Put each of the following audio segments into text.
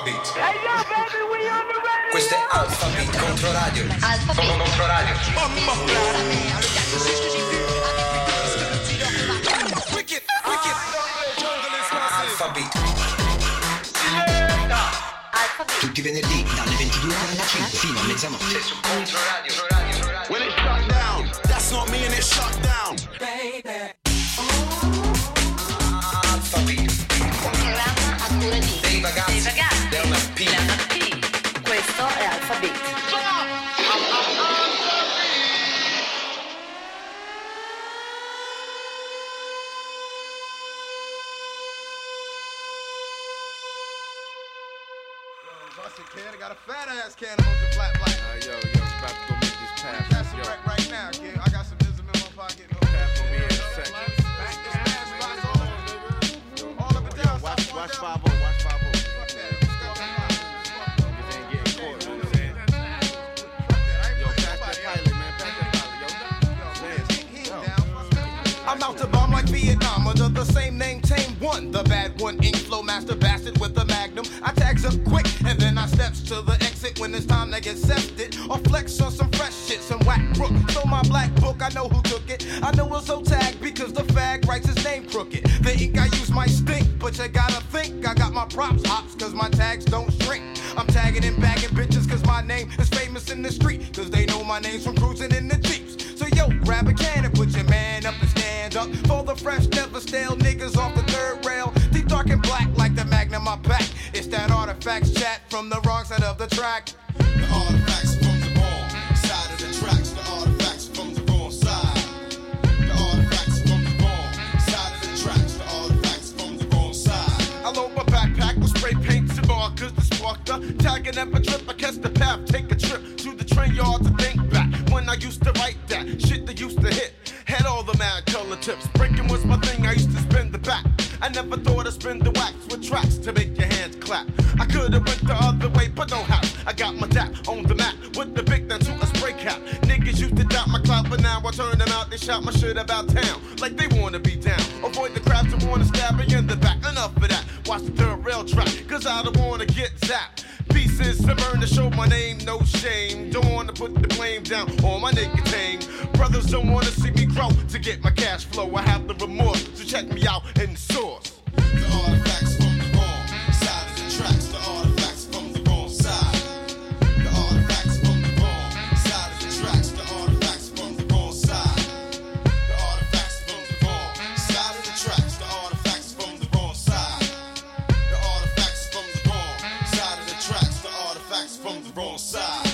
Alpha Beat. Questo è Alpha Beat Controradio. Alpha Beat Controradio. Mamma mia. Alpha Beat. Tutti i venerdì dalle 22 alle 5 fino a mezzanotte su Controradio. When it shut down, that's not me and it shut down. Baby. Alpha Beat. Dei ragazzi P. Questo è Alpha Beat. Busted kid, I got a fat ass can of the flat black. Yo, it's about to go make this pass. That's yo. Right now, kid. I got some ism in my pocket. No pass over here in a second. Back this ass, box over. All up and down. Watch 5-0. I'm out to bomb like Vietnam under the same name, tame one. The bad one, ink flow master bastard with the magnum. I tags up quick and then I steps to the exit when it's time to get sefted. Or flex on some fresh shit, some whack crook. So my black book, I know who took it. I know it's so tagged because the fag writes his name crooked. The ink I use might stink, but you gotta think. I got my props hops cause my tags don't shrink. I'm tagging and bagging bitches cause my name is famous in the street. Cause they know my name's from cruising in the Jeeps. So yo, grab a can and put your man up and stand up for the fresh, never stale niggas off the third rail. Deep dark and black like the magnum I pack. It's that Artifacts chat from the wrong side of the track. The artifacts from the wrong side of the tracks. The artifacts from the wrong side. The artifacts from the wrong side of the tracks. The artifacts from the wrong side. I load my backpack with spray paint to bar cause the spark the tagging up a trip. I catch the path, take a trip to the train yard to think back when I used to write that shit that used to hit. Had all the mad color tips. Breaking was my thing, I used to spin the back. I never thought I'd spin the wax with tracks to make your hands clap. I could've went the other way, but no how. I got my dap on the map with the big down to a spray cap. Niggas used to doubt my clout, but now I turn them out. They shout my shit about town, like they wanna be down. Avoid the crowds that wanna stab me in the back. Enough of that, watch the third rail track, cause I don't wanna get zapped. Pieces to burn to show my name, no shame. Don't wanna put the blame down on my nigga tame. Brothers don't wanna see me grow to get my cash flow. I have the remorse, so check me out in the source. The artifacts from the wrong side of the tracks. The artifacts from the wrong side. The artifacts from the wrong side of the tracks. The artifacts from the wrong side. The artifacts from the wrong side of the tracks. The artifacts from the wrong side. The artifacts from the wrong side of the tracks. The artifacts from the wrong side.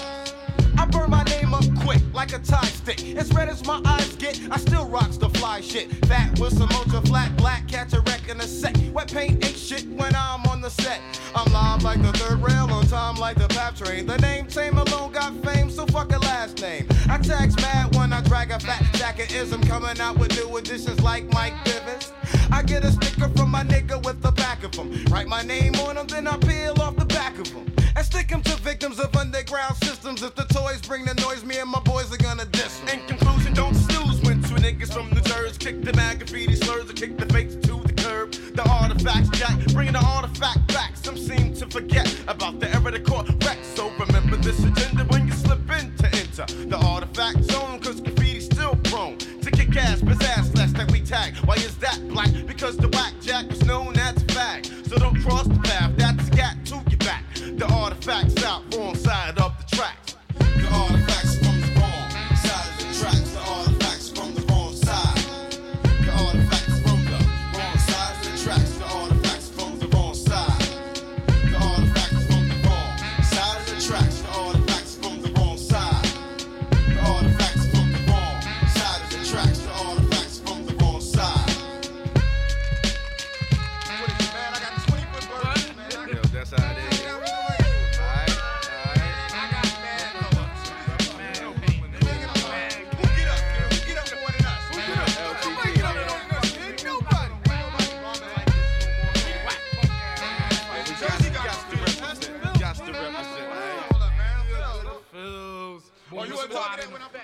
I burn my name up quick like a tie stick. As red as my eyes get, I still rocks the fly shit. Fat with some ultra flat black, catch a wreck in a sec. Wet paint ain't shit when I'm on the set. I'm live like the third rail, on time like the PAP train. The name Tame alone got fame, so fuck a last name. I tax mad when I drag a fat jacket-ism. Coming out with new additions like Mike Bivins. I get a sticker from my nigga with the back of him. Write my name on him, then I peel off the back of him. And stick him to victims of underground systems. If the toys bring the noise, me and my boys are gonna diss him. In conclusion, don't snooze when two niggas from New Jersey kick the mad graffiti slurs or kick the fakes to the curb. The artifacts jack, bringing the artifact back. Some seem to forget about the era that caught wrecks. So remember this agenda when you slip in to enter the artifact zone. Cause graffiti's still prone to kick ass, pizzazz, less that we tag. Why is that black? Because the whack jack was known as a fag. So don't cross the path, that's a gat to your back. The artifacts out, wrong side of the tracks. The artifacts from the wrong side of the tracks. The artifacts from the wrong side. The artifacts from the wrong side of the tracks. The artifacts from the wrong side. The artifacts from the wrong side of the tracks. The artifacts from the wrong side. The artifacts from the wrong side of the tracks. The artifacts from the wrong side. What is it, man? I got 20-foot burgers, man. Yo, that's how it is.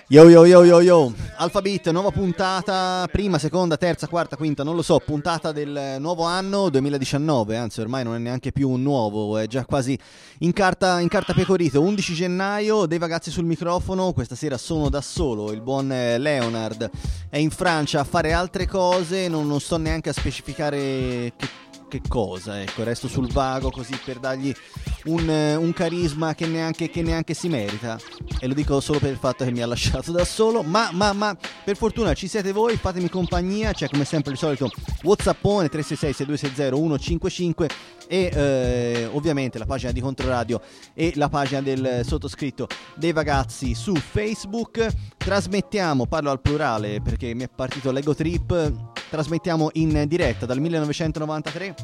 Yo, yo, yo, yo, yo. Alpha Beat, nuova puntata, prima, seconda, terza, quarta, quinta, non lo so, puntata del nuovo anno 2019, anzi ormai non è neanche più un nuovo, è già quasi in carta pecorito. 11 gennaio, dei ragazzi sul microfono, questa sera sono da solo, il buon Leonard è in Francia a fare altre cose, non sto neanche a specificare che cosa, ecco, resto sul vago così per dargli un carisma che neanche si merita, e lo dico solo per il fatto che mi ha lasciato da solo, ma per fortuna ci siete voi, fatemi compagnia, c'è come sempre il solito WhatsAppone 366-6260-155 e ovviamente la pagina di Controradio e la pagina del sottoscritto dei ragazzi su Facebook. Trasmettiamo, parlo al plurale perché mi è partito l'ego trip, trasmettiamo in diretta dal 1993.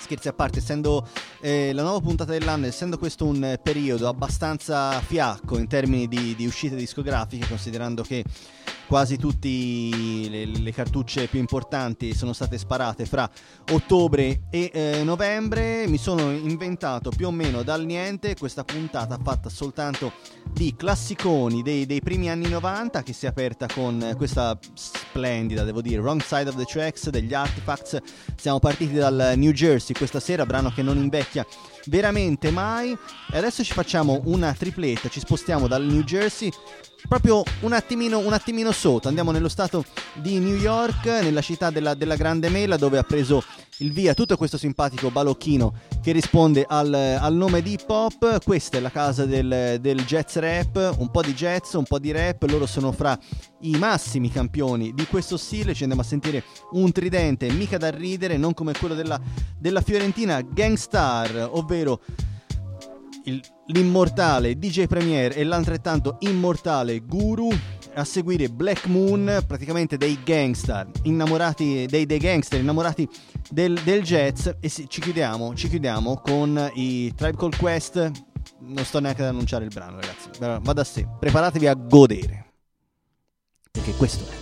Scherzi a parte, essendo la nuova puntata dell'anno, essendo questo un periodo abbastanza fiacco in termini di uscite discografiche, considerando che quasi tutte le cartucce più importanti sono state sparate fra ottobre e novembre, mi sono inventato più o meno dal niente questa puntata fatta soltanto di classiconi dei primi anni 90, che si è aperta con questa splendida, devo dire, Wrong Side of the Tracks degli Artifacts. Siamo partiti dal New Jersey questa sera, brano che non invecchia veramente mai, e adesso ci facciamo una tripletta, ci spostiamo dal New Jersey proprio un attimino sotto, andiamo nello stato di New York, nella città della Grande Mela, dove ha preso il via tutto questo simpatico balocchino che risponde al nome di hip hop. Questa è la casa del jazz rap, un po' di jazz, un po' di rap, loro sono fra i massimi campioni di questo stile. Ci andiamo a sentire un tridente mica da ridere, non come quello della Fiorentina, Gangstar, ovvero l'immortale DJ Premier e l'altrettanto immortale Guru, a seguire Black Moon, praticamente dei gangster innamorati dei gangster innamorati del jazz, e ci chiudiamo con i Tribe Called Quest. Non sto neanche ad annunciare il brano, ragazzi, va da sé, preparatevi a godere, perché questo è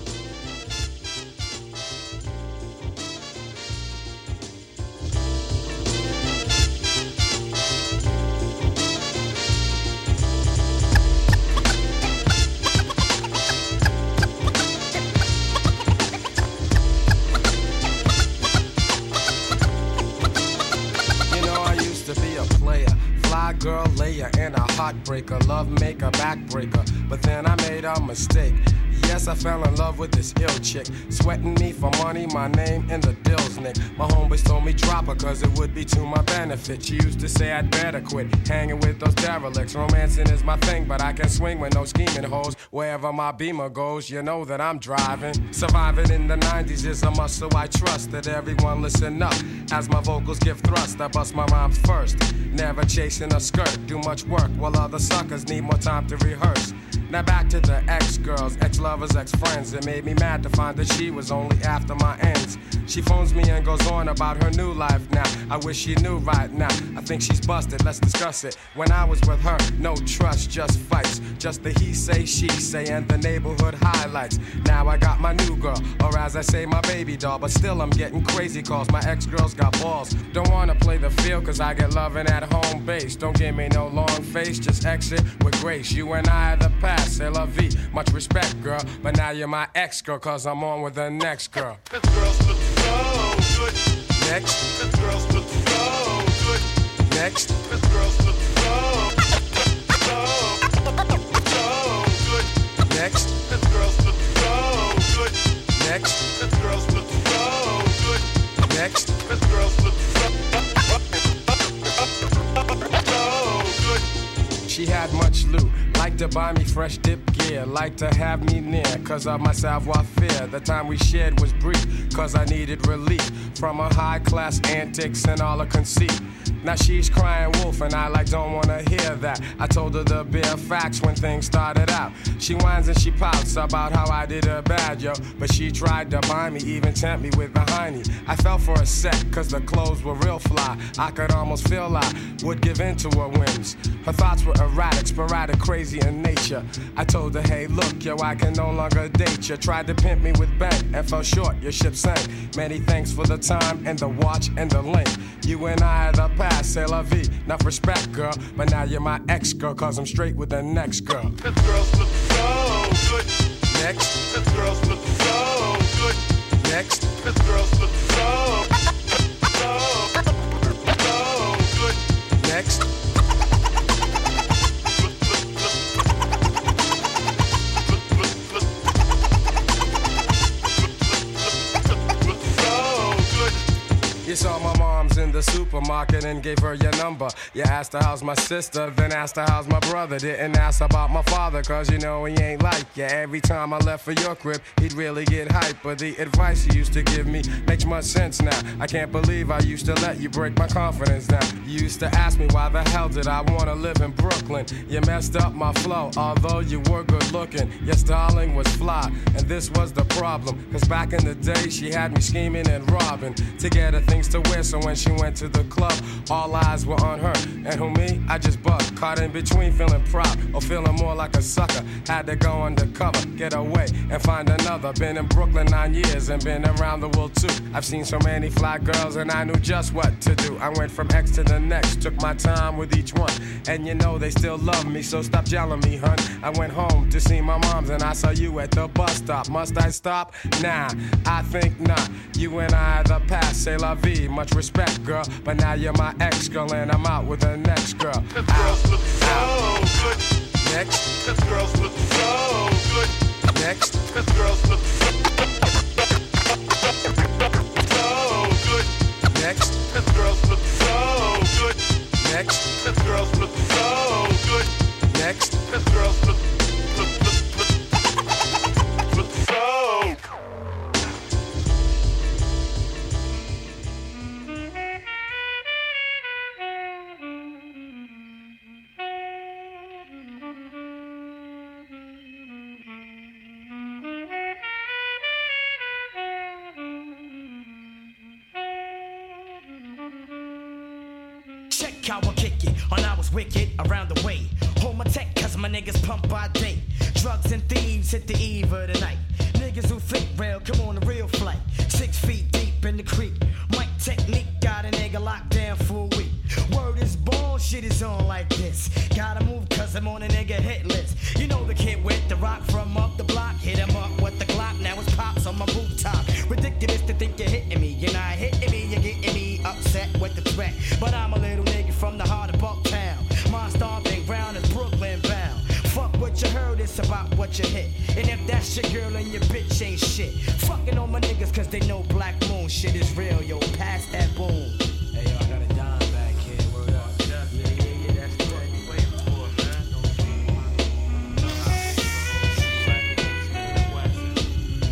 girl layer and a heartbreaker, love maker, backbreaker, but then I made a mistake. Yes, I fell in love with this ill chick, sweating me for money, my name in the deals, Nick. My homies told me drop her cause it would be to my benefit. She used to say I'd better quit hanging with those derelicts. Romancing is my thing, but I can swing with no scheming hoes. Wherever my beamer goes, you know that I'm driving. Surviving in the 90s is a must, so I trust that everyone listen up. As my vocals give thrust, I bust my rhymes first. Never chasing a skirt, do much work while other suckers need more time to rehearse. Now back to the ex-girls, ex-lovers, ex-friends. It made me mad to find that she was only after my ends. She phones me and goes on about her new life now. I wish she knew right now. I think she's busted, let's discuss it. When I was with her, no trust, just fights. Just the he say, she say, and the neighborhood highlights. Now I got my new girl, or as I say, my baby doll. But still I'm getting crazy calls, my ex-girls got balls. Don't wanna play the field, cause I get loving at home base. Don't give me no long face, just exit with grace. You and I are the past. C'est la vie, much respect, girl. But now you're my ex, girl, cause I'm on with the next girl. This girl's been so good. Next. This girl's been so good. Next. This girl's been so good. Next. This girl's been so good. Next. This girl's been so good. Next. This girl's been so good. She had much loot. Like to buy me fresh dip gear, like to have me near, cause of my savoir-faire. The time we shared was brief, cause I needed relief from her high-class antics and all her conceit. Now she's crying wolf and I like don't wanna hear that. I told her the bare facts when things started out. She whines and she pouts about how I did her bad, yo. But she tried to buy me, even tempt me with the hiney. I fell for a sec, cause the clothes were real fly. I could almost feel I would give in to her whims. Her thoughts were erratic, sporadic, crazy in nature. I told her, hey, look, yo, I can no longer date you. Tried to pimp me with bank and fell short, your ship sank. Many thanks for the time and the watch and the link. You and I are the past, c'est la vie, enough respect, girl. But now you're my ex, girl, cause I'm straight with the next girl. This girl's been so good. Next, this girl's looking so good. Next, this girl's looking so so good. Next, you saw my mom's in the supermarket and gave her your number. You asked her how's my sister, then asked her how's my brother. Didn't ask about my father, cause you know he ain't like ya. Every time I left for your crib, he'd really get hype. But the advice he used to give me makes much sense now. I can't believe I used to let you break my confidence down. You used to ask me why the hell did I wanna live in Brooklyn. You messed up my flow, although you were good looking. Your styling was fly, and this was the problem. Cause back in the day, she had me scheming and robbing to get a thing to wear, so when she went to the club, all eyes were on her, and who me? I just bucked, caught in between feeling proud, or feeling more like a sucker, had to go undercover, get away, and find another. Been in Brooklyn 9 years, and been around the world too. I've seen so many fly girls, and I knew just what to do. I went from X to the next, took my time with each one, and you know they still love me, so stop yelling me, hun. I went home to see my mom's, and I saw you at the bus stop. Must I stop? Nah, I think not. You and I are the past, say la vie. Much respect, girl, but now you're my ex, girl, and I'm out with the next girl. This girl's looking so good. Next, this girl's looking so good. Next, this girl's looking so good. Next, this girl's looking so good. Next, this girl's looking so good. Next, this girl's looking so good. Wicked around the way, hold my tech cause my niggas pump by day. Drugs and thieves hit the eve of the night. Niggas who flick rail come on a real flight. 6 feet deep in the creek. Mic technique got a nigga locked down for a week. Word is born, shit is on like this. Gotta move cause I'm on a nigga hit list. You know the kid with the rock from up the block. Hit him up with the Glock, now it's pops on my rooftop. Ridiculous to think you're hitting me. You're not hitting me, you're getting me upset with the threat. But I'm a little nigga from the heart of Bucktown. My stomping ground is Brooklyn bound. Fuck what you heard, it's about what you hit. And if that's your girl and your bitch ain't shit, fucking on my niggas cause they know Black Moon shit is real, yo, pass that boom. Hey yo, I got a dime back here, word up. Yeah, yeah, that's the one you waiting for, man.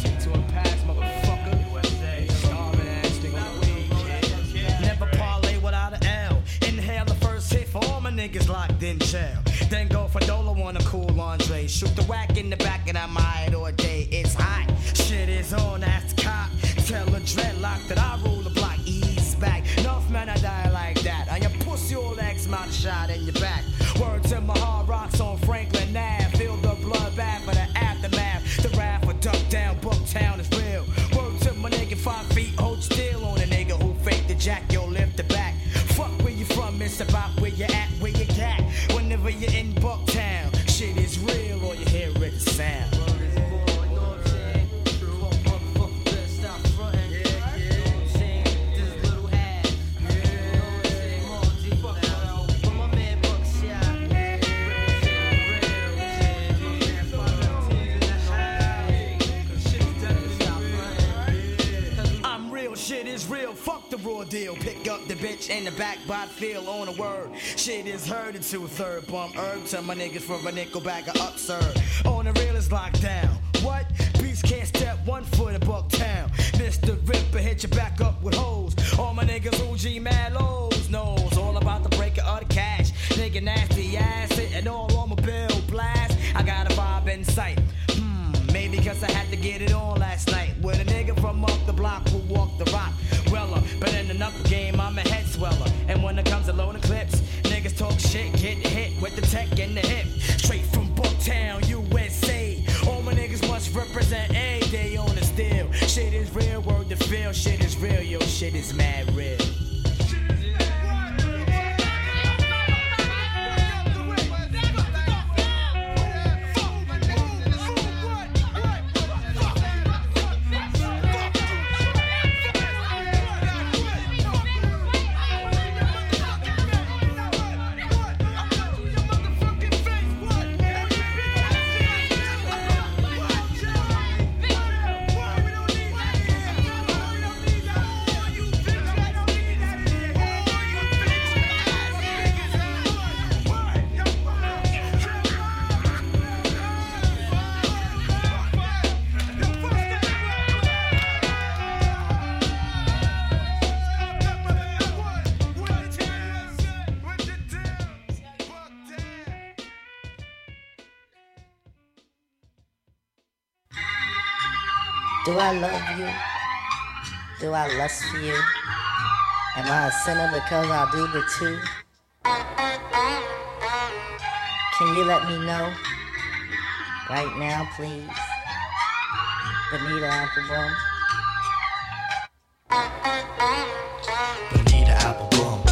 Take to a pass, motherfucker. Starving ass nigga. Never parlay without an L. Inhale the first hit for all my niggas locked in jail. Then go for Dola on a cool Andre. Shoot the whack in the back and I'm high all day. It's hot, shit is on, ass cop. Tell a dreadlock that I rule the block. Ease back, enough man I die like that. On your pussy all X mouth shot in your back. Word to my hard rocks on Franklin Ave. Feel the bloodbath for the aftermath. The wrath for duck down, Bucktown is real. Word to my nigga 5 feet, hold still on a nigga who fake the jack, yo lift the back. Fuck where you from, it's about where you at, where you got. Whenever you're in Bucktown, shit is real, all you hear is the sound. Deal. Pick up the bitch in the back, bot feel on a word. Shit is heard into a third bump herb. Tell my niggas from a nickel bag of absurd. On the real is locked down. What? Beast can't step 1 foot in Bucktown. Mr. Ripper hit your back up with hoes. All my niggas OG mad lows knows. All about the breaker of the cash. Nigga nasty ass sitting all on my bill blast. I got a vibe in sight. Maybe cause I had to get it on last night. With a nigga from up the block who walked the rock. Weller, but in another game I'm a head sweller. And when it comes to loading clips, niggas talk shit, get hit with the tech and the hip. Straight from Bucktown, USA. All my niggas must represent a day on the steel. Shit is real, word to feel. Shit is real, yo, shit is mad real. All right. Do I love you? Do I lust for you? Am I a sinner because I do the two? Can you let me know? Right now, please. Bonita Applebum. Bonita Applebum,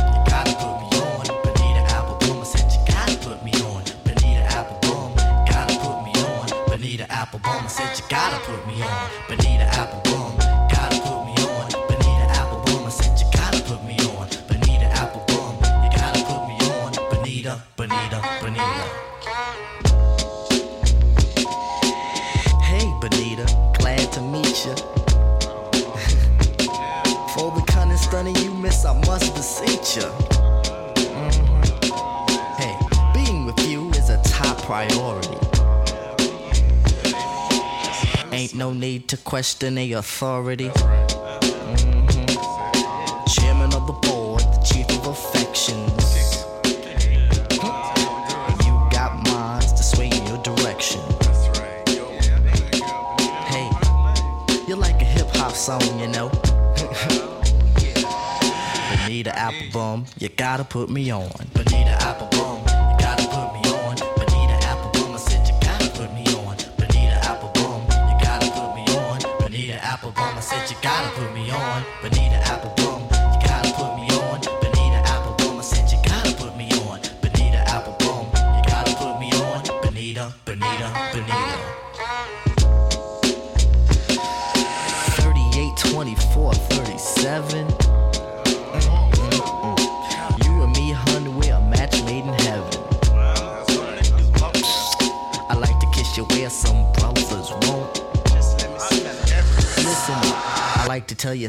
you gotta put me on. Bonita Applebum, I said you gotta put me on. Bonita Applebum, gotta put me on. Bonita Applebum, I said you gotta put me on. Bonita Applebum, gotta put me on. Bonita Applebum, I said you gotta put me on. Bonita Applebum, you gotta put me on. Bonita, Bonita, Bonita. For the kind of stunning you miss, I must beseech ya. Mm-hmm. Hey, being with you is a top priority. Ain't no need to question the authority. Mm-hmm. Chairman of the board, the chief of affections. Mm-hmm. You got minds to sway in your direction. You're like a hip-hop song, you know. Bonita Applebum, you gotta put me on. Bonita Applebum, you gotta put me on. Bonita Applebum, I said you gotta put me on. Bonita Applebum, you gotta put me on. Bonita Applebum, I said you gotta put me on. Bonita Applebum, you gotta put me on. Bonita Applebum, I said you gotta put me on. Bonita Applebum, you gotta put me on. Bonita, Bonita, Bonita. 24, 37. Mm-mm-mm. You and me, honey, we're a match made in heaven. I like to kiss your where some brothers won't. Listen, I like to tell you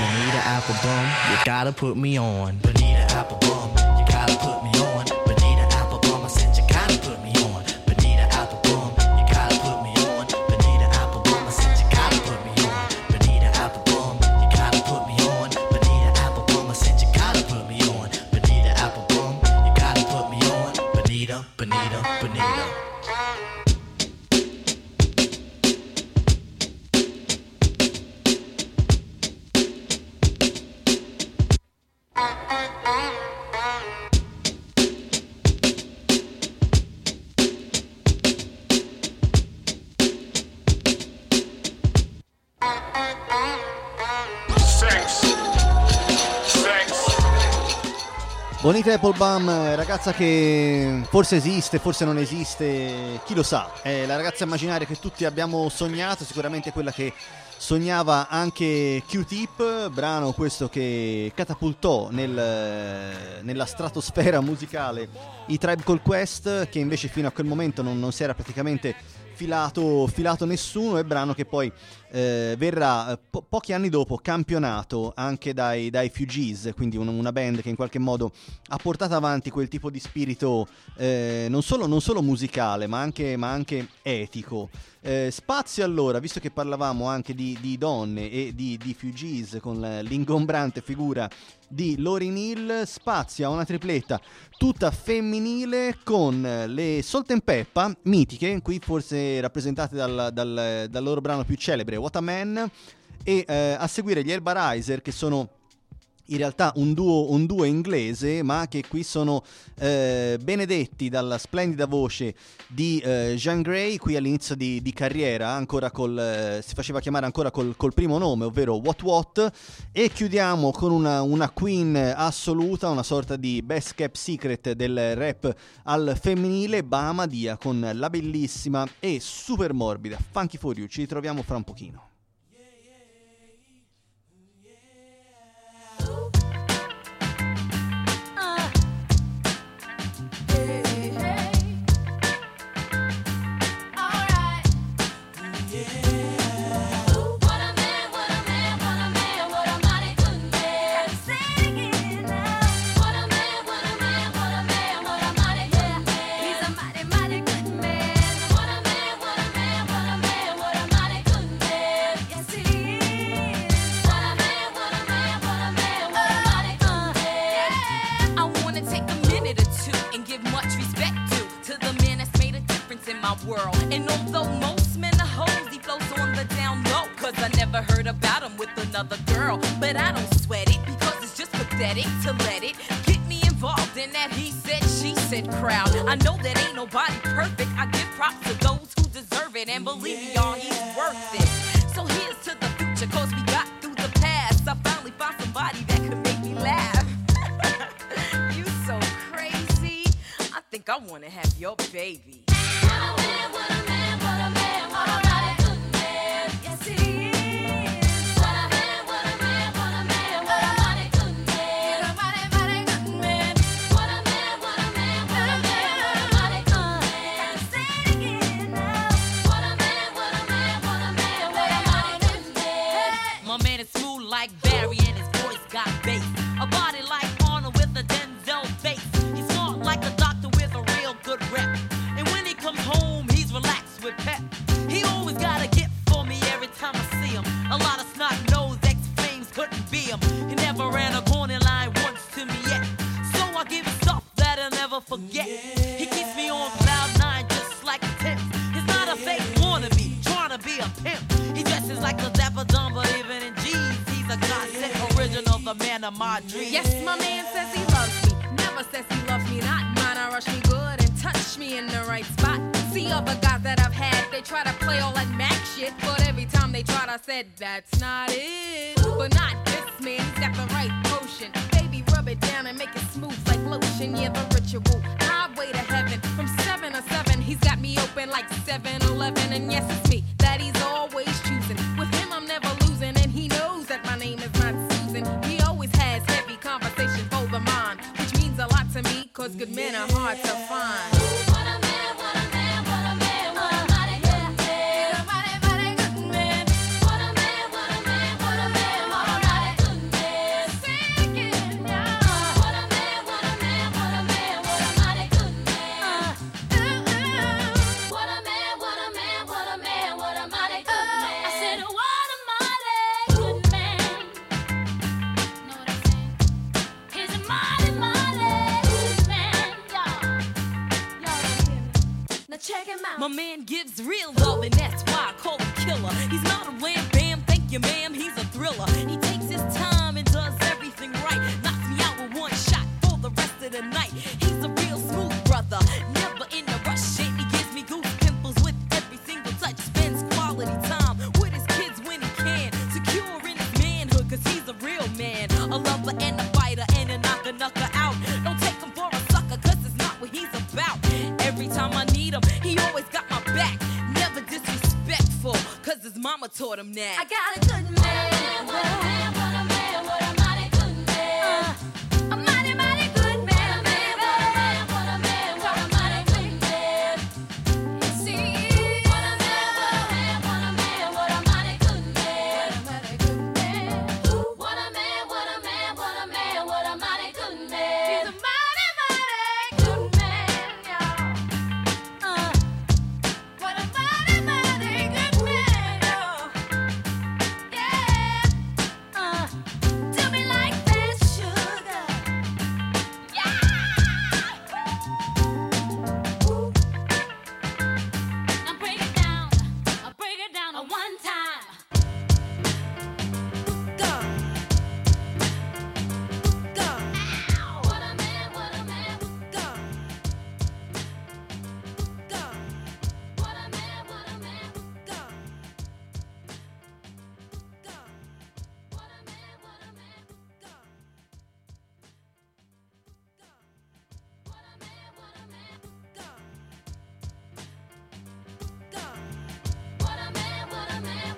Bonita Applebum, you gotta put me on. Bonita Applebum, you gotta put me on. Bonita Applebum, I said you gotta put me on. Bonita Applebum, you gotta put me on. Bonita Applebum, I said you gotta put me on. Bonita Applebum, you gotta put me on. Bonita Applebum, I said you gotta put me on. Bonita Applebum, you gotta put me on. Bonita, Bonita, Bonita. Bonita Applebum, ragazza che forse esiste, forse non esiste, chi lo sa, è la ragazza immaginaria che tutti abbiamo sognato, sicuramente quella che sognava anche Q-Tip, brano questo che catapultò nella stratosfera musicale i Tribe Called Quest, che invece fino a quel momento non si era praticamente filato nessuno, e brano che poi verrà pochi anni dopo campionato anche dai Fugees, quindi una band che in qualche modo ha portato avanti quel tipo di spirito non solo musicale ma anche etico. Spazio allora, visto che parlavamo anche di donne e di Fugees con l'ingombrante figura di Lauryn Hill, spazio a una tripletta tutta femminile con le Salt-N-Pepa, mitiche, qui forse rappresentate dal loro brano più celebre, What a Man, e a seguire gli Herbalizer, che sono in realtà un duo inglese, ma che qui sono benedetti dalla splendida voce di Jean Grey, qui all'inizio di carriera, ancora si faceva chiamare ancora col primo nome, ovvero What, e chiudiamo con una queen assoluta, una sorta di best kept secret del rap al femminile, Bahamadia, con la bellissima e super morbida Funky For You. Ci ritroviamo fra un pochino. another girl, but I don't sweat it because it's just pathetic to let it get me involved in that he said, she said crowd. I know that ain't nobody perfect. I give props to those who deserve it, and believe me, y'all, he's worth it. So here's to the future, cause we got through the past. I finally found somebody that could make me laugh. You so crazy. I think I wanna have your baby. Yes, my man says he loves me, never says he loves me not. Mine, I rush me good and touch me in the right spot. See other guys that I've had, they try to play all that Max shit, but every time they tried, I said, that's not it. Ooh. But not this man, he's got the right potion. Baby, rub it down and make it smooth like lotion. Yeah, the ritual, highway to heaven. From 7 to 7, he's got me open like 7-Eleven. And yes, it's me that he's always choosing. With him, I'm never losing, and he knows that my name is not Susan. He always has heavy conversation for the mind, which means a lot to me, cause good men are hard to find. Ooh, what a man, what a man, what a man, what a mighty good man. What a mighty good man. What a man, what a man, what a man, what a mighty good man. Sing it now. What a man, what a man, what a man, what a mighty good man. What a man, what a man, what a man, what a mighty good man. I said, what a mighty good man. Know what I'm saying? He's a mighty, mighty good man, y'all. Y'all don't hear me. Now check him out. My man gives real love, and that's why I call him killer. He's not a wham bam, thank you ma'am, he's a thriller. He takes his time and does everything right. Knocks me out with one shot for the rest of the night. He's a real smooth brother, never in a rush shit. He gives me goose pimples with every single touch. Spends quality time with his kids when he can. Secure in his manhood, cause he's a real man. A lover and a fighter and a knocker out. Don't take him for a sucker, cause it's not what he's about. Every time I need him, he always got my back. Never disrespectful, cause his mama taught him that. I got a good man. What a man, what a man, what a mighty good man. A mighty, mighty good man, man. What a man, what a man, what a mighty good man. See, what a man, what a man, what a man, what a mighty good man. What a man, what a man, what a man, what a mighty good man. He's a mighty, mighty good man, y'all. What a mighty, mighty good man, y'all. Yeah. Do me like that, sugar. Yeah. Now break it down. I'll break it down a one time. Ow. What a man, what a man. What a man, what a man. What a man, what a man. What a man, what a man. What a man, what a man. What a man, what a man, what a man, what a man.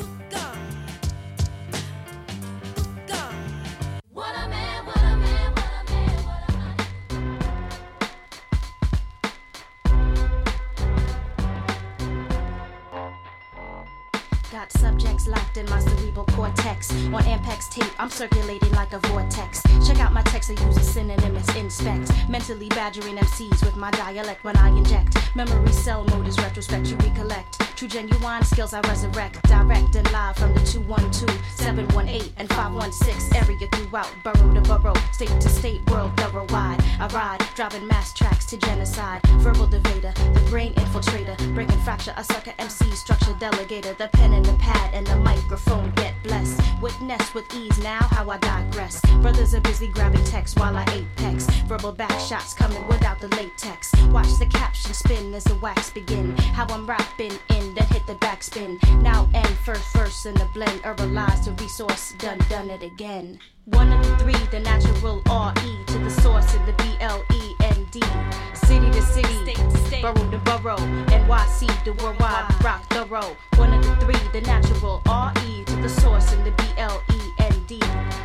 Got subjects locked in my cerebral cortex. On Ampex tape, I'm circulating like a vortex. Check out my text, I use a synonym as inspect. Mentally badgering MCs with my dialect when I inject. Memory cell mode is retrospect, you recollect. True genuine skills I resurrect, direct and live from the 212, 718 and 516 area throughout, borough to borough, state to state, world thorough-wide. I ride, driving mass tracks to genocide, verbal debater, the brain infiltrator, breaking fracture, a sucker MC, structure delegator, the pen and the pad and the microphone get blessed. Witness with ease now how I digress. Brothers are busy grabbing text while I apex. Verbal back shots coming without the latex. Watch the caption spin as the wax begin. How I'm rapping in, then hit the backspin. Now end first verse in the blend. Herbalize the resource, done it again. One of the three, the natural R-E to the source in the B-L-E-N-D. City to city, state to state, borough to borough, NYC to worldwide, rock thorough. One of the three, the natural R-E to the source in the B-L-E-N-D.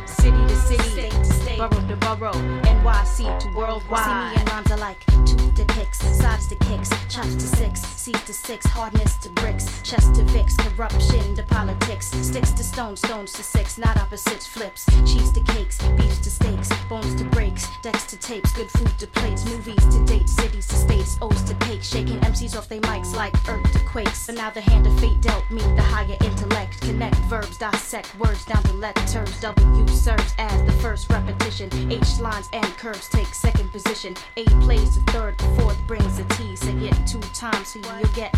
City to city, state to state, borough to borough, NYC to worldwide. See me and rhymes alike, tooth to picks, sides to kicks, chops to six, seeds to six, hardness to bricks, chest to vix, corruption to politics, sticks to stones, stones to six, not opposites, flips, cheese to cakes, beefs to steaks, bones to breaks, decks to tapes, good food to plates, movies to dates, cities to states, O's to cake, shaking MCs off they mics like earth to quakes. But now the hand of fate dealt me the higher intellect, connect verbs, dissect words down to letters, W serves as the first repetition, H lines and curves take second position, A plays the third, the fourth brings a T, say it two times so you'll get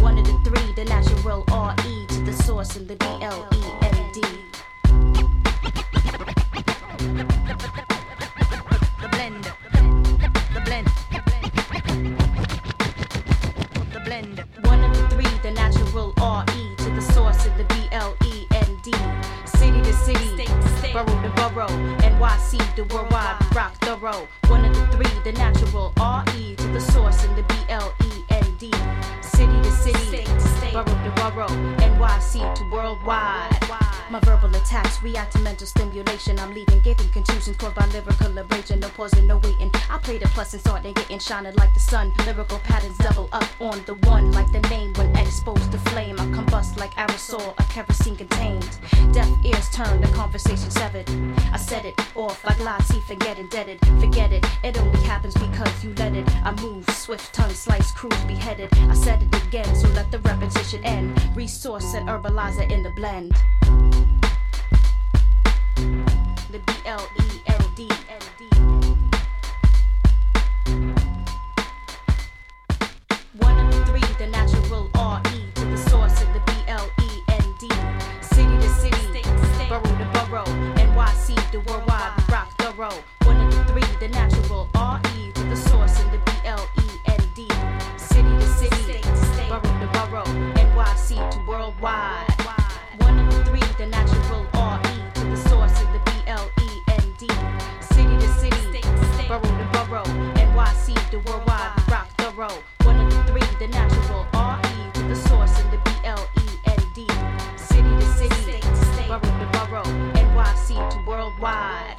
one of the three, the natural R-E to the source in the B-L-E-N-D. The blend, the blend, the blend. One of the three, the natural R-E to the source of the B-L-E-N-D. City to city, state to state, borough to borough, NYC to worldwide, rock thorough. One of the three, the natural R-E to the source in the B-L-E-N-D. City to city, state to state, borough to borough, NYC to worldwide. My verbal attacks react to mental stimulation. I'm leaving gaping confusion caused by lyrical liberation. No pausing, no waiting. I played a plus and saw it and getting shining like the sun. Lyrical patterns double up on the one, like the name when exposed to flame. I combust like aerosol, a kerosene contained. Deaf ears turn, the conversation severed. I set it off like Lottie, forget indebted. Forget it, it only happens because you let it. I move, swift tongue, slice, cruise, beheaded. I said it again, so let the repetition end. Resource and Herbalizer in the blend. The B-L-E-L-D. One of the three, the natural R-E to the source of the B-L-E-N-D. City to city, state to state, borough to borough, NYC to worldwide, rock thorough. One of the three, the natural R-E to the source of the B-L-E-N-D. City to city, state to state, borough to borough, NYC to worldwide. One of the three, the natural R-E to the source of the B-L-E-N-D. City to city, state to state, borough to borough, NYC to worldwide, rock thorough. One of the three, the natural R-E to the source of the B-L-E-N-D. City to city, state to state, borough to borough, NYC to worldwide.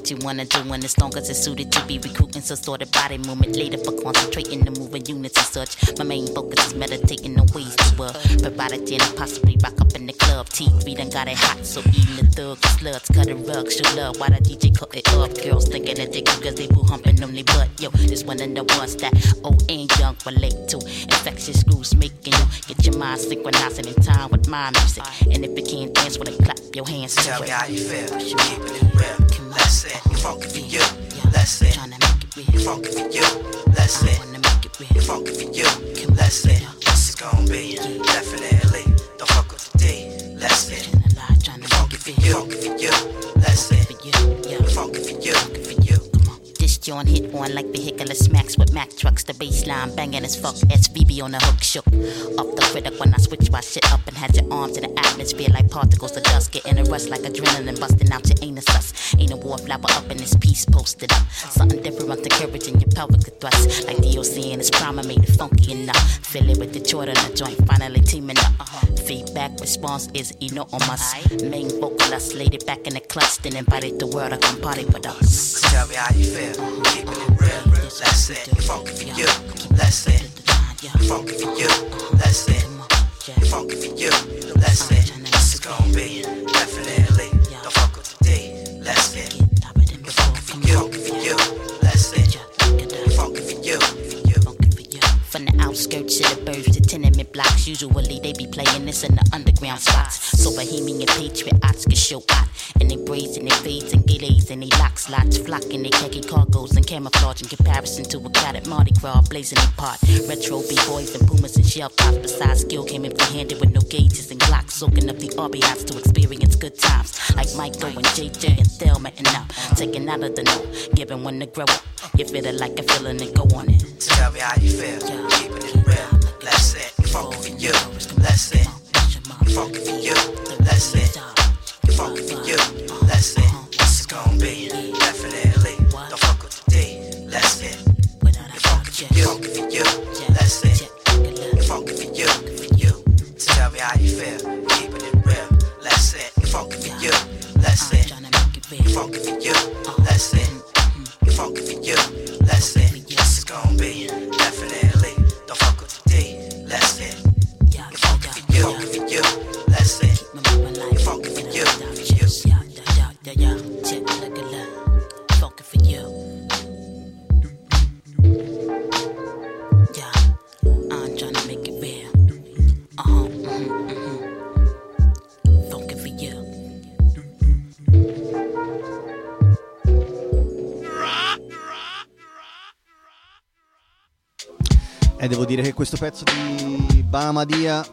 what you wanna do, and as long as it's suited to be recruiting some sort of body movement. Later for concentrating the moving units and such. My main focus is meditating on ways to provide a gin and possibly rock up in the club. T3 done got it hot, so even the thug sluts cut it rug, shoot love while the DJ cut it up. Girls thinking that they good cause they boo humping on their butt. Yo, this one of the ones that old and young relate to. Infectious grooves making you get your mind synchronizing in time with my music. And if you can't dance with it, clap your hands. Tell me how you feel, keeping it real. Let's it, you're funkin' for you. Let's it, you're funkin' for you. Let's it, you're funkin' for you. Let's it, this is gon' be definitely. Don't fuck with the D. Let's it, you're funkin' for you. Let's it, you're funkin' for you. John hit one like vehicular smacks with Mack trucks. The baseline banging as fuck. SVB on the hook shook. Off the critic when I switch my shit up and had your arms in the atmosphere like particles of dust. Getting a rush like adrenaline busting out your anus us. Ain't a warflower up in this piece posted up. Something different to courage in your pelvic thrust. Like DOC and his primer made it funky enough. Fill it with the Jordan on the joint. Finally teaming up. Feedback response is enormous. Main vocalist laid it back in the clutch. Then invited the world to come party with us. Tell me how you feel. Keeping it real, that's it, you're funky for you, that's it, you're funky for you, that's it, you're funky for you, that's it, this is gonna be, definitely, don't fuck with the D, that's it, you're funky for you, that's it, you're funky for you. From the outskirts to the burbs to tenement blocks, usually they be playing this in the underground spots. So Bohemian patriots can show out, and they braids and they fades and gilets and they locks, lots flocking they khaki cargoes and camouflage in comparison to a crowded Mardi Gras blazing their part. Retro b-boys and boomers and shell tops. Besides, skill came empty-handed with no gauges and glocks, soaking up the RBIs to experience good times like Michael and JJ and Thelma and up, taking out of the note, giving one to grow up. You feel it like a feeling and go on it. Tell me how you feel. Keeping it real, that's it, you're funkin' for you, that's it, you're funkin' for you, that's it, you're funkin' for you, that's it, this is gon' be, definitely, don't fuck with the D, that's it, you're funkin' for you, that's it, you're funkin' for you, so tell me how you feel, keeping it real, that's it, you're funkin' for you, that's it, you're funkin' for you, that's it, you're funkin' for you, that's it, this is gon' be, definitely. That's it. You're funky for you. That's it. You're funky for you. Funky for you. Yeah, I'm trying to make it real. Funky for you. E devo dire che questo pezzo di Bahamadia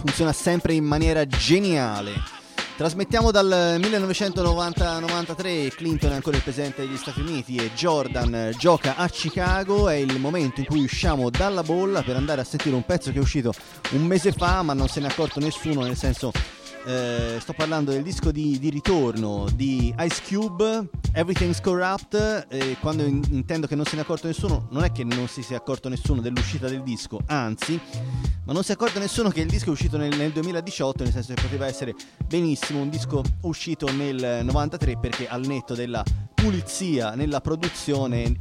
funziona sempre in maniera geniale. Trasmettiamo dal 1993, Clinton è ancora il presidente degli Stati Uniti e Jordan gioca a Chicago. È il momento in cui usciamo dalla bolla per andare a sentire un pezzo che è uscito un mese fa, ma non se n'è accorto nessuno, nel senso sto parlando del disco di ritorno di Ice Cube, Everything's Corrupt. Quando intendo che non se ne è accorto nessuno, non è che non si sia accorto nessuno dell'uscita del disco, anzi, ma non si è accorto nessuno che il disco è uscito nel 2018, nel senso che poteva essere benissimo un disco uscito nel 93, perché al netto della pulizia nella produzione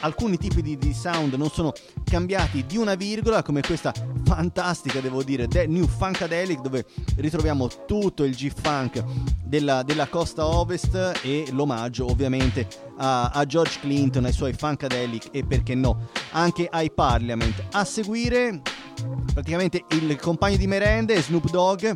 alcuni tipi di sound non sono cambiati di una virgola, come questa fantastica, devo dire, New Funkadelic, dove ritroviamo tutto il G-Funk della costa ovest e l'omaggio ovviamente a George Clinton, ai suoi Funkadelic e perché no anche ai Parliament. A seguire praticamente il compagno di merende Snoop Dogg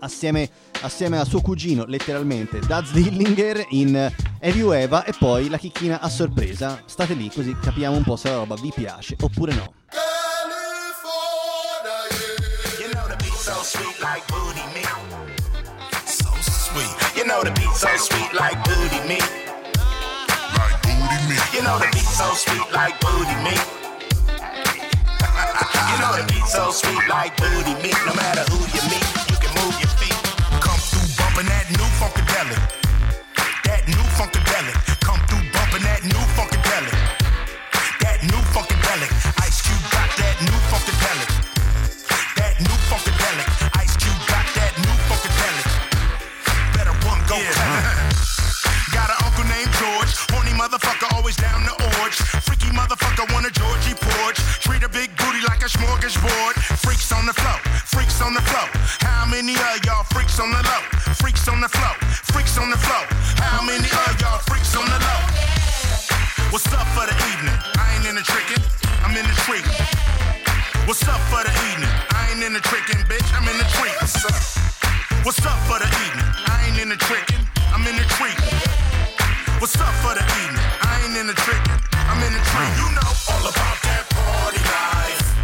assieme a suo cugino, letteralmente, Daz Dillinger in Heavy Eva, e poi la chicchina a sorpresa. State lì così capiamo un po' se la roba vi piace oppure no. That new Funkadelic, that new Funkadelic, come through bumping that new Funkadelic, Ice Cube got that new Funkadelic, Ice Cube got that new Funkadelic, better one go, yeah. Got a freaks on the low, freaks on the flow, freaks on the flow. How many of y'all freaks on the low? What's up for the evening? I ain't in the trickin', I'm in the treat. What's up for the evening? I ain't in the trickin', bitch, I'm in the treat. What's up for the evening? I ain't in the trickin', I'm in the treat. What's up for the evening? I ain't in the trickin', I'm in the treat. You know all about that party life.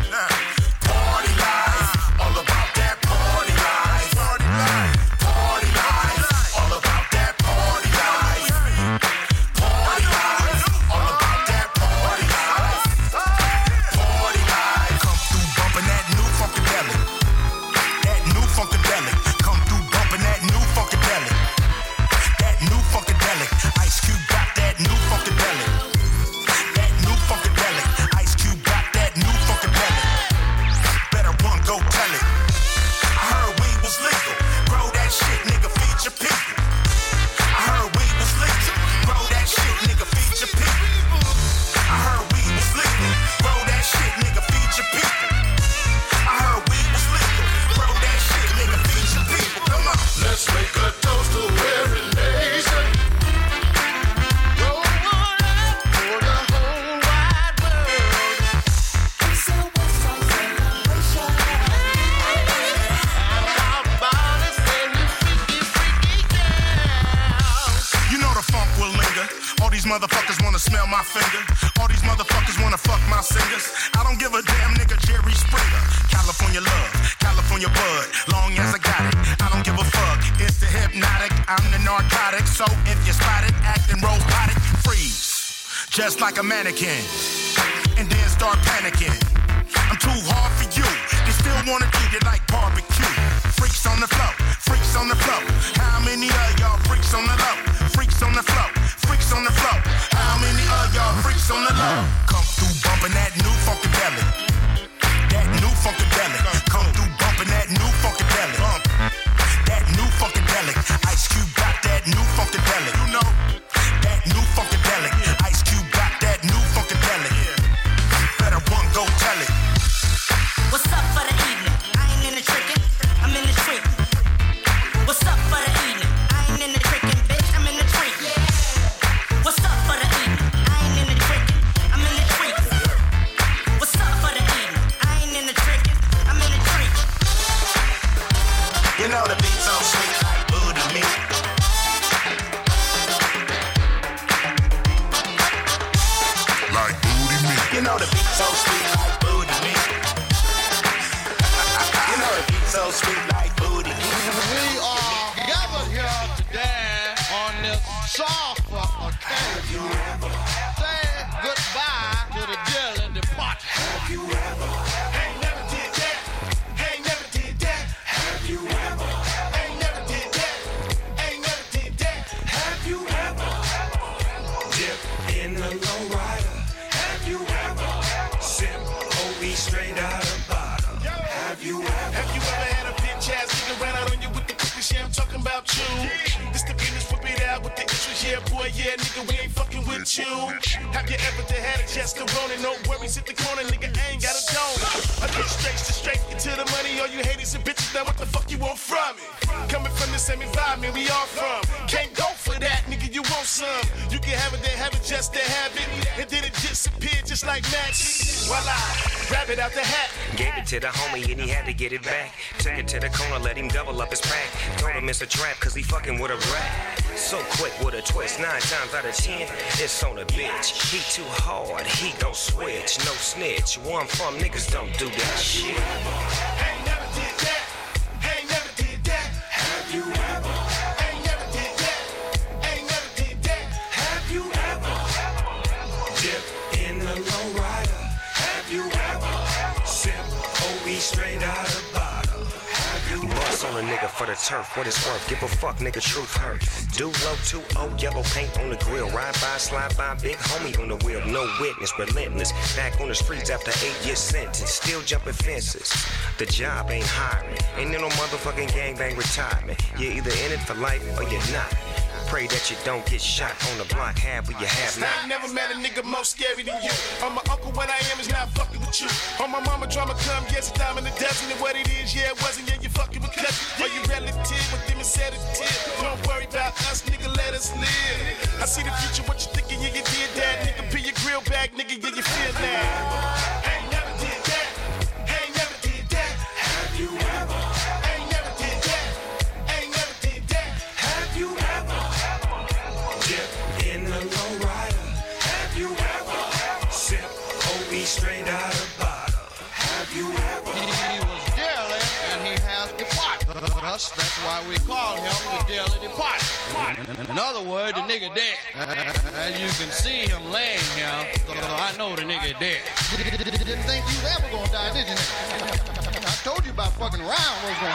Like a mannequin, and then start panicking. I'm too hard for you. They still wanna treat it like barbecue. Freaks on the floor, freaks on the floor. How many of y'all freaks on the low? Freaks on the floor, freaks on the floor. How many of y'all freaks on the low? Come through bumping that new Funkadelic, that new Funkadelic. Come through bumping that new Funkadelic, that new Funkadelic. Ice Cube got that new Funkadelic. You know that new Funkadelic. Ice Cube. Get it back. Took it to the corner, let him double up his pack. Told him it's a trap, cause he fucking with a rat. So quick with a twist, 9 times out of 10, it's on a bitch. He too hard, he gon' switch. No snitch, where I'm from, niggas don't do that shit. Ain't never did that, ain't never did that. Have you ever? Ain't never did that, ain't never did that. Have you ever? Dip in the low rider, have you ever? Simple. Straight out of the bottle. Bust on a nigga for the turf, what it's worth. Give a fuck, nigga, truth hurt. Do low 2-0, yellow paint on the grill. Ride by, slide by, big homie on the wheel. No witness, relentless. Back on the streets after 8-year sentence. Still jumping fences. The job ain't hiring. Ain't no motherfucking gangbang retirement. You're either in it for life or you're not. Pray that you don't get shot on the block, have or you have not. I never met a nigga more scary than you. I'm my uncle, what I am is not fucking with you. On my mama drama come, yes, a dime in the dozen. And what it is, yeah, it wasn't, yeah, you fucking with cousin. Are you relative with this? us. That's why we call him the Daily Departed. In other words, the nigga dead. As you can see him laying here, so I know the nigga dead. Didn't think you was ever gonna die, did you? I told you about fucking around was gonna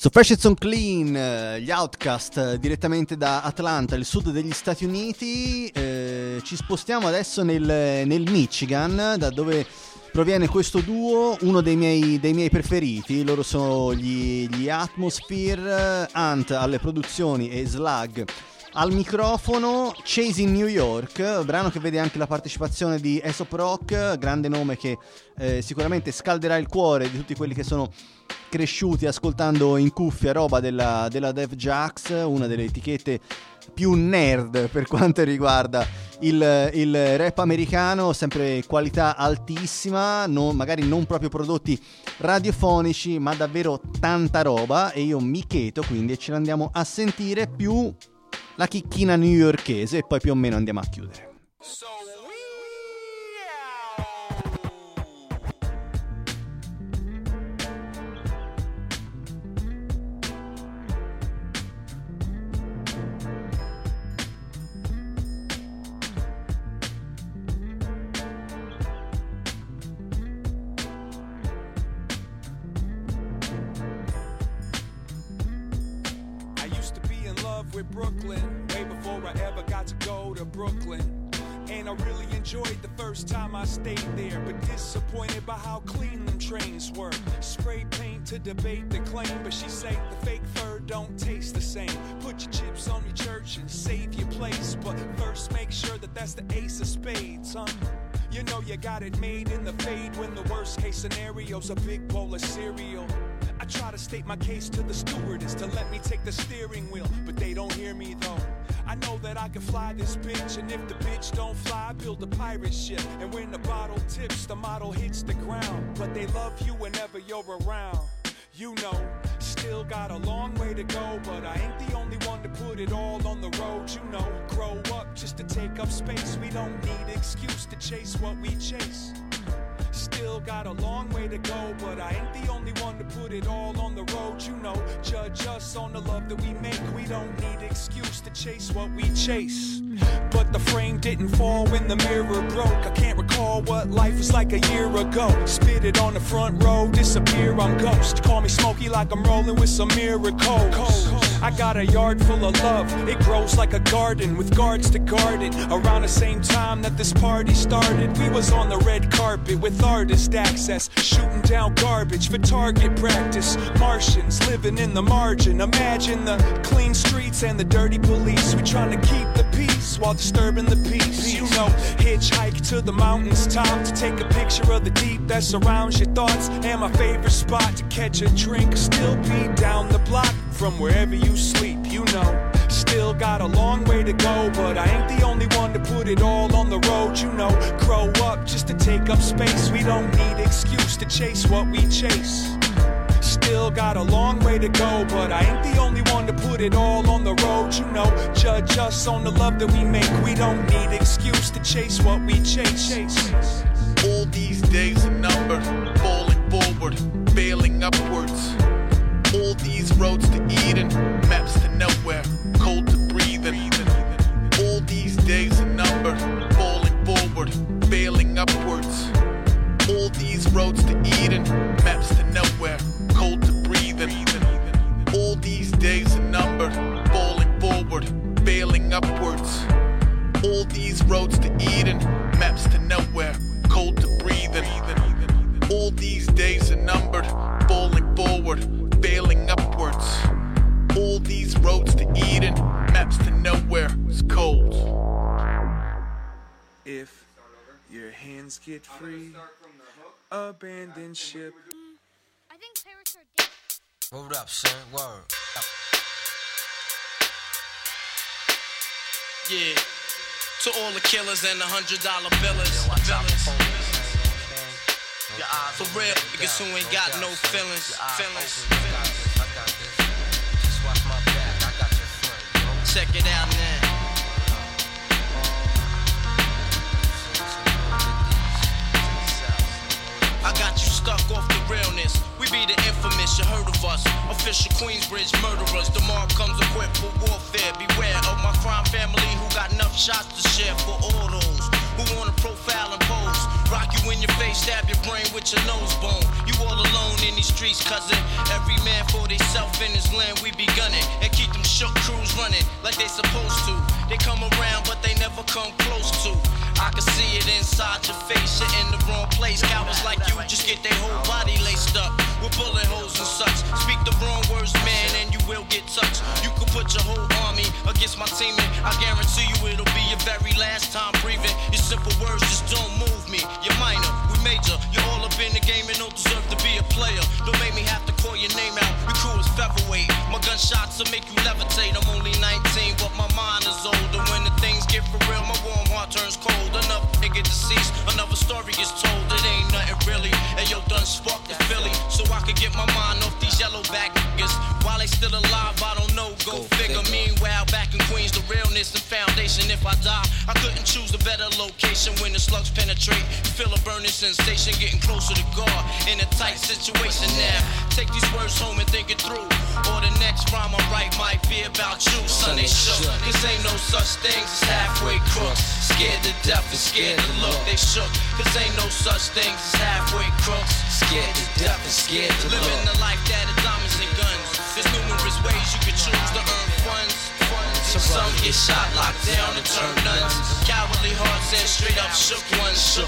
So Fresh and So Clean, gli Outcast, direttamente da Atlanta, il sud degli Stati Uniti. Ci spostiamo adesso nel Michigan, da dove proviene questo duo, uno dei miei preferiti. Loro sono gli Atmosphere, Ant alle produzioni e Slug al microfono. Chasing New York, brano che vede anche la partecipazione di Aesop Rock, grande nome che sicuramente scalderà il cuore di tutti quelli che sono cresciuti ascoltando in cuffia roba della Def Jux, una delle etichette più nerd per quanto riguarda il rap americano, sempre qualità altissima, magari non proprio prodotti radiofonici, ma davvero tanta roba, e io mi cheto, quindi ce l'andiamo a sentire, più la chicchina newyorkese, e poi più o meno andiamo a chiudere. With Brooklyn, way before I ever got to go to Brooklyn, and I really enjoyed the first time I stayed there, but disappointed by how clean them trains were. Spray paint to debate the claim, but she said the fake fur don't taste the same. Put your chips on your church and save your place, but first make sure that that's the ace of spades, huh? You know you got it made in the fade when the worst case scenario's a big bowl of cereal. I try to state my case to the stewardess to let me take the steering wheel, but they don't hear me though. I know that I can fly this bitch, and if the bitch don't fly, I build a pirate ship. And when the bottle tips, the model hits the ground, but they love you whenever you're around. You know, still got a long way to go, but I ain't the only one to put it all on the road. You know, grow up just to take up space. We don't need excuse to chase what we chase. Still got a long way to go, but I ain't the only one to put it all on the road. You know, judge us on the love that we make. We don't need excuse to chase what we chase. But the frame didn't fall when the mirror broke. I can't recall what life was like a year ago. Spit it on the front row, disappear, I'm ghost. Call me Smokey like I'm rolling with some miracles. I got a yard full of love, it grows like a garden with guards to guard it. Around the same time that this party started, we was on the red carpet with artist access, shooting down garbage for target practice. Martians living in the margin, imagine the clean streets and the dirty police. We trying to keep the peace while disturbing the peace. You know, hitchhike to the mountains top to take a picture of the deep that surrounds your thoughts, and my favorite spot to catch a drink, still be down the block from wherever you sleep. You know, still got a long way to go, but I ain't the only one to put it all on the road. You know, grow up just to take up space. We don't need excuse to chase what we chase. Still got a long way to go, but I ain't the only one to put it all on the road. You know, judge us on the love that we make. We don't need excuse to chase what we chase. All these days are numbered, falling forward, failing upwards. All these roads to Eden, maps to nowhere, cold to breathing. All these days are numbered, falling forward, failing upwards. All these roads to Eden, maps to nowhere, cold to breathing. All these days are numbered, falling forward, failing upwards. All these roads to Eden, maps to nowhere, cold to breathing. All these days are numbered, falling forward, failing upwards. All these roads to Eden, maps to nowhere, it's cold. If your hands get free, abandon ship. I think pirates are dead. Hold up, sir, word up. Yeah, to all the killers and the $100 billers. For real, niggas who ain't got no feelings. I got this. Just watch my back, I got your front. Check it out now. I got you stuck off the realness. We be free the infamous, you heard of us. Official Queensbridge murderers. Tomorrow comes equipped for warfare. Beware of my crime family who got enough shots to share for all those who wanna profile and pose. Rock you in your face, stab your brain with your nose bone. You all alone in these streets, cousin. Every man for theyself in his land, we be gunning. And keep them shook crews running like they supposed to. They come around, but they never come close to. I can see it inside your face. You're in the wrong place. Cowards like you just get their whole body laced up with bullet holes and such. Speak the wrong words, man, and you will get touched. You can put your whole army against my teammate. I guarantee you it'll be your very last time breathing. Your simple words just don't move me. You're minor, we major. You're all up in the game and don't deserve to be a player. Don't make me have to call your name out. Your crew is featherweight. My gunshots will make you levitate. I'm only 19, but my mind is older. When the things get for real, my warm heart turns cold. Another nigga deceased, another story is told. It ain't nothing really. And yo, done sparked the Philly, so I could get my mind off these yellow back niggas. While they still alive, I don't know, go figure. Meanwhile, back in Queens, the realness and foundation. If I die, I couldn't choose a better location. When the slugs penetrate, you feel a burning sensation. Getting closer to God in a tight situation now. Take these words home and think it through. Or the next rhyme I write might be about you. Son, they shook, cause ain't no such things as halfway crooks. Scared to die. And scared to look, they shook. Cause ain't no such things as halfway crooks. Scared to death and scared to live. Living the life that is diamonds and guns. There's numerous ways you can choose to earn funds. Some get shot, locked down, and turn nuns. Cowardly hearts and straight up shook ones.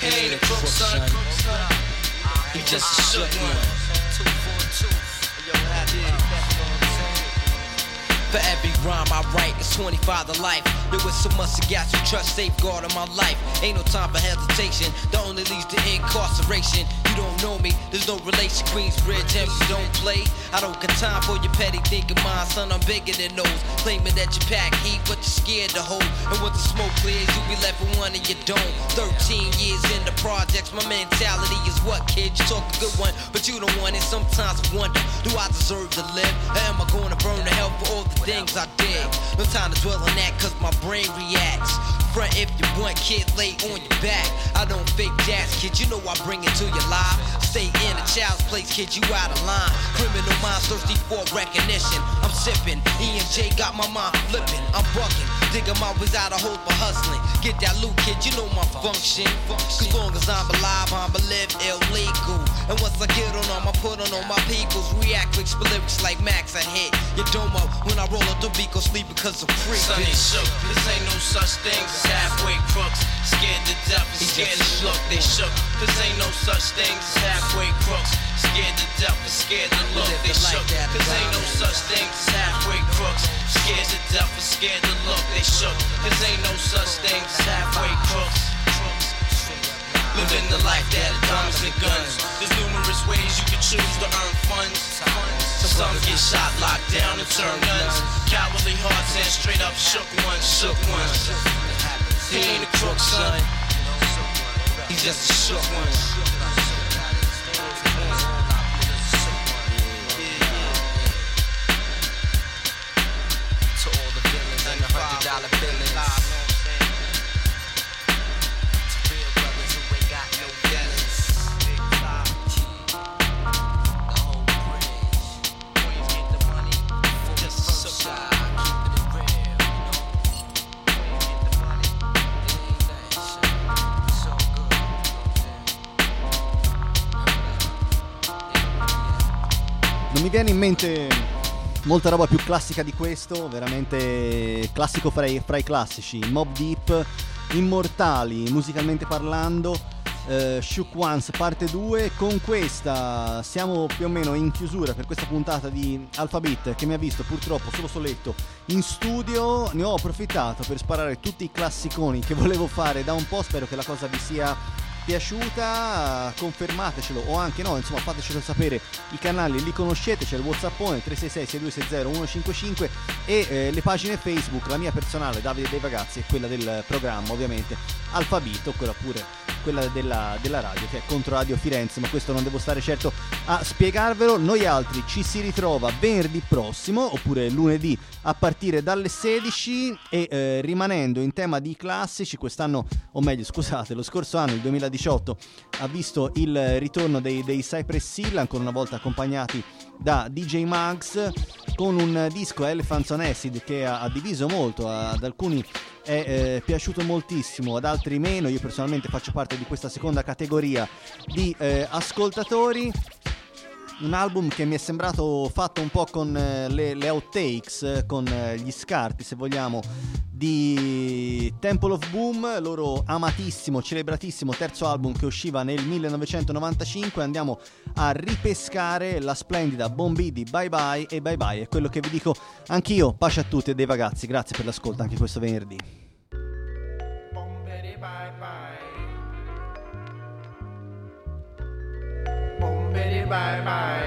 He ain't a crook, son. He just a shook one. For every rhyme I write, it's 25 to life. There was so much to got, so trust safeguard in my life. Ain't no time for hesitation, that only leads to incarceration. You don't know me, there's no relation. Queensbridge, if you don't play, I don't got time for your petty thinking mind. Son, I'm bigger than those, claiming that you pack heat, but you're scared to hold. And once the smoke clears, you be left with one in your dome. 13 years in the projects, my mentality is what, kid? You talk a good one, but you don't want it. Sometimes I wonder, do I deserve to live? Or am I going to burn to hell for all the things I did? No time to dwell on that, cause my brain reacts. Front if you want, kid, lay on your back. I don't fake jazz, kid, you know I bring it to your life. Stay in a child's place, kid, you out of line. Criminal minds thirsty for recognition. I'm sipping, EMJ got my mind flipping. I'm bucking, digging my ways out of hope for hustling. Get that loot, kid, you know my function. Cause long as I'm alive, I'ma live illegal. And once I get on them, I put on all my peoples. React with lyrics like Max, I hit your dome up when I roll up the beat, go sleep because of free. Son, they shook, this ain't no such thing as halfway crooks. Scared to death and scared to look, they shook. This ain't no such thing as halfway crooks. Scared to death and scared to look, they shook. This ain't no such thing as halfway crooks. Scared to death and scared to look, they shook. This ain't no such thing as halfway crooks. Living the life that are diamonds and guns. There's numerous ways you can choose to earn funds. Some get shot, locked down, and turn nuns. Cowardly hearts and straight up shook ones, shook ones. He ain't a crook, son. He just a shook one. To all the villains and the $100 villains. Mi viene in mente molta roba più classica di questo, veramente classico fra i classici. Mobb Deep, Immortali, musicalmente parlando, Shook Ones parte 2. Con questa siamo più o meno in chiusura per questa puntata di Alpha Beat, che mi ha visto purtroppo solo soletto in studio. Ne ho approfittato per sparare tutti i classiconi che volevo fare da un po', spero che la cosa vi sia piaciuta, confermatecelo o anche no, insomma fatecelo sapere. I canali li conoscete, c'è il whatsappone 366-6260-155 e le pagine Facebook, la mia personale Davide Dei Ragazzi e quella del programma ovviamente Alpha Beat, quella pure quella della radio, che è Controradio Firenze, ma questo non devo stare certo a spiegarvelo. Noi altri ci si ritrova venerdì prossimo, oppure lunedì a partire dalle 16, e rimanendo in tema di classici, quest'anno, o meglio scusate, lo scorso anno, il 2018, ha visto il ritorno dei Cypress Hill, ancora una volta accompagnati da DJ Max, con un disco Elephants on Acid che ha diviso molto, ad alcuni è piaciuto moltissimo, ad altri meno. Io personalmente faccio parte di questa seconda categoria di ascoltatori. Un album che mi è sembrato fatto un po' con le outtakes, con gli scarti se vogliamo, di Temple of Boom, loro amatissimo, celebratissimo terzo album che usciva nel 1995. Andiamo a ripescare la splendida Bombay di Bye Bye, e Bye Bye è quello che vi dico anch'io. Pace a tutti e dei ragazzi, grazie per l'ascolto anche questo venerdì. Bombay, bye bye. Bombay, bye bye.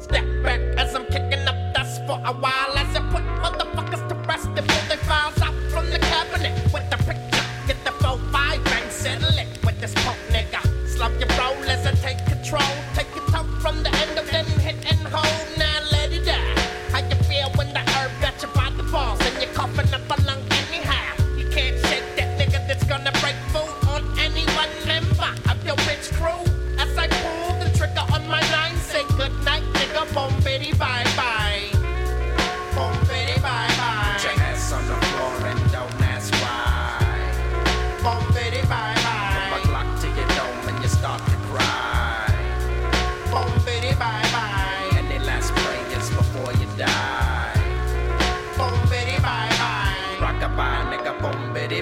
Step back as I'm kicking up dust for a while, as I put motherfuckers to rest and pull their files out from the cabinet. With the pick up, get the 4-5 bang, settle it with this punk nigga. Slump your roll as I take control, take your tongue from the end of then hit and hold. Now let it die. How you feel when the herb got you by the balls and you're coughing up a lung anyhow? You can't shake that nigga that's gonna break food on anyone member of your bitch crew. As I pull the trigger on my line, say goodnight, nigga, boom, bitty, bye bye.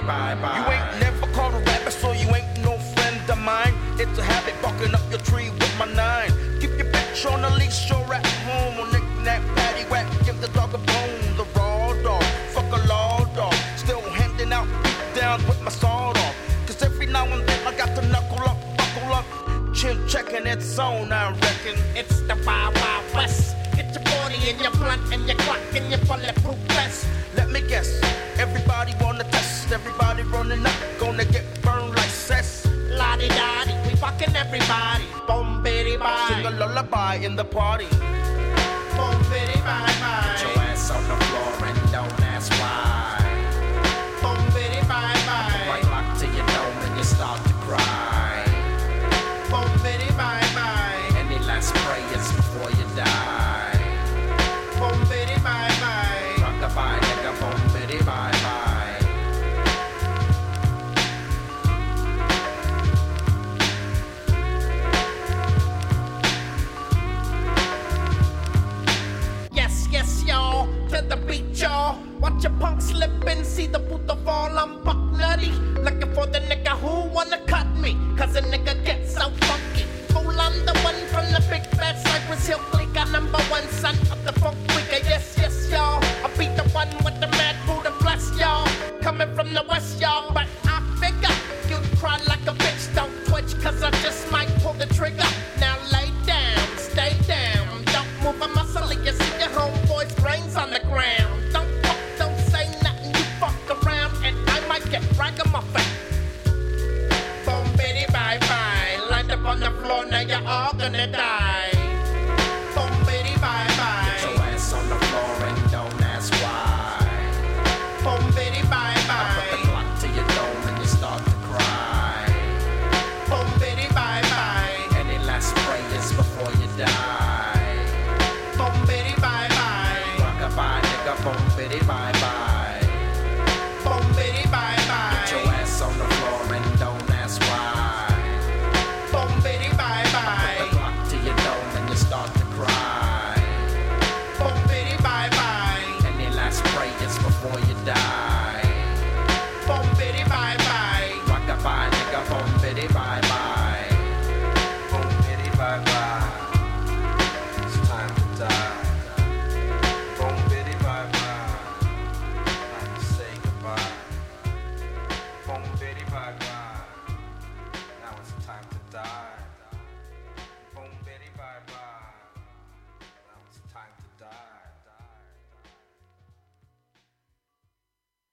Bye-bye. You ain't never called a rapper, so you ain't no friend of mine. It's a habit, barking up your tree with my nine. Keep your bitch on a leash, or at home. Or knick-knack, paddywhack, give the dog a bone. The raw dog, fuck a law dog. Still handing out beat downs with my sword off. Cause every now and then I got to knuckle up, buckle up. Chin checking, it's on, I reckon. It's the Wild Wild West. Get your 40 and your blunt and your clock and your bulletproof vest. Let me guess, everybody wanna test, everybody running up, gonna get burned like cess. La-di-da-di, we fucking everybody. Boom, bitty, bye. Sing a lullaby in the party. Boom, bitty, bye, bye. Put your ass on the floor and don't ask why. Boom, bitty, bye, bye. Right lock to your dome and you start to cry. Boom, bitty, bye, bye. Any last prayers before you die. Boom, bitty, bye, bye. Rock-a-bye, nigga, boom, bitty, bye. Y'all, to the beat, y'all. Watch your punk slip and see the puto fall. I'm buck nutty, looking for the nigga who wanna cut me, cause a nigga gets so funky. Fool, I'm the one from the big bad Cypress Hill clique. I'm number one son of the funk clique. Yes, yes, y'all, I'll be the one with the mad food and bless y'all. Coming from the west, y'all, but I figure you'd cry like a bitch, don't twitch, cause I just might pull the trigger. Now lay down, stay down, don't move a muscle, you see your homeboy's brains on the ground. Don't talk, don't say nothing, you fuck around and I might get ragamuffin. Boom, bitty, bye bye. Lined up on the floor, now you're all gonna die. Boom, bitty, bye bye. Get your ass on the floor and don't ask why. Boom, bitty, bye bye. I put the clock to your dome and you start to cry. Boom, bitty, bye bye. Any last prayers before you die. Bye bye. Boom, bitty, bye bye. Put your ass on the floor and don't ask why. Boom, bitty, bye bye. Put the clock to your dome and you start to cry. Boom, bitty, bye bye. And your last prayers before you die. Boom, bitty, bye bye. Rock-a-bye, nigga, boom, bitty, bye bye. Boom, bitty, bye bye. It's time to die. Now it's time to die.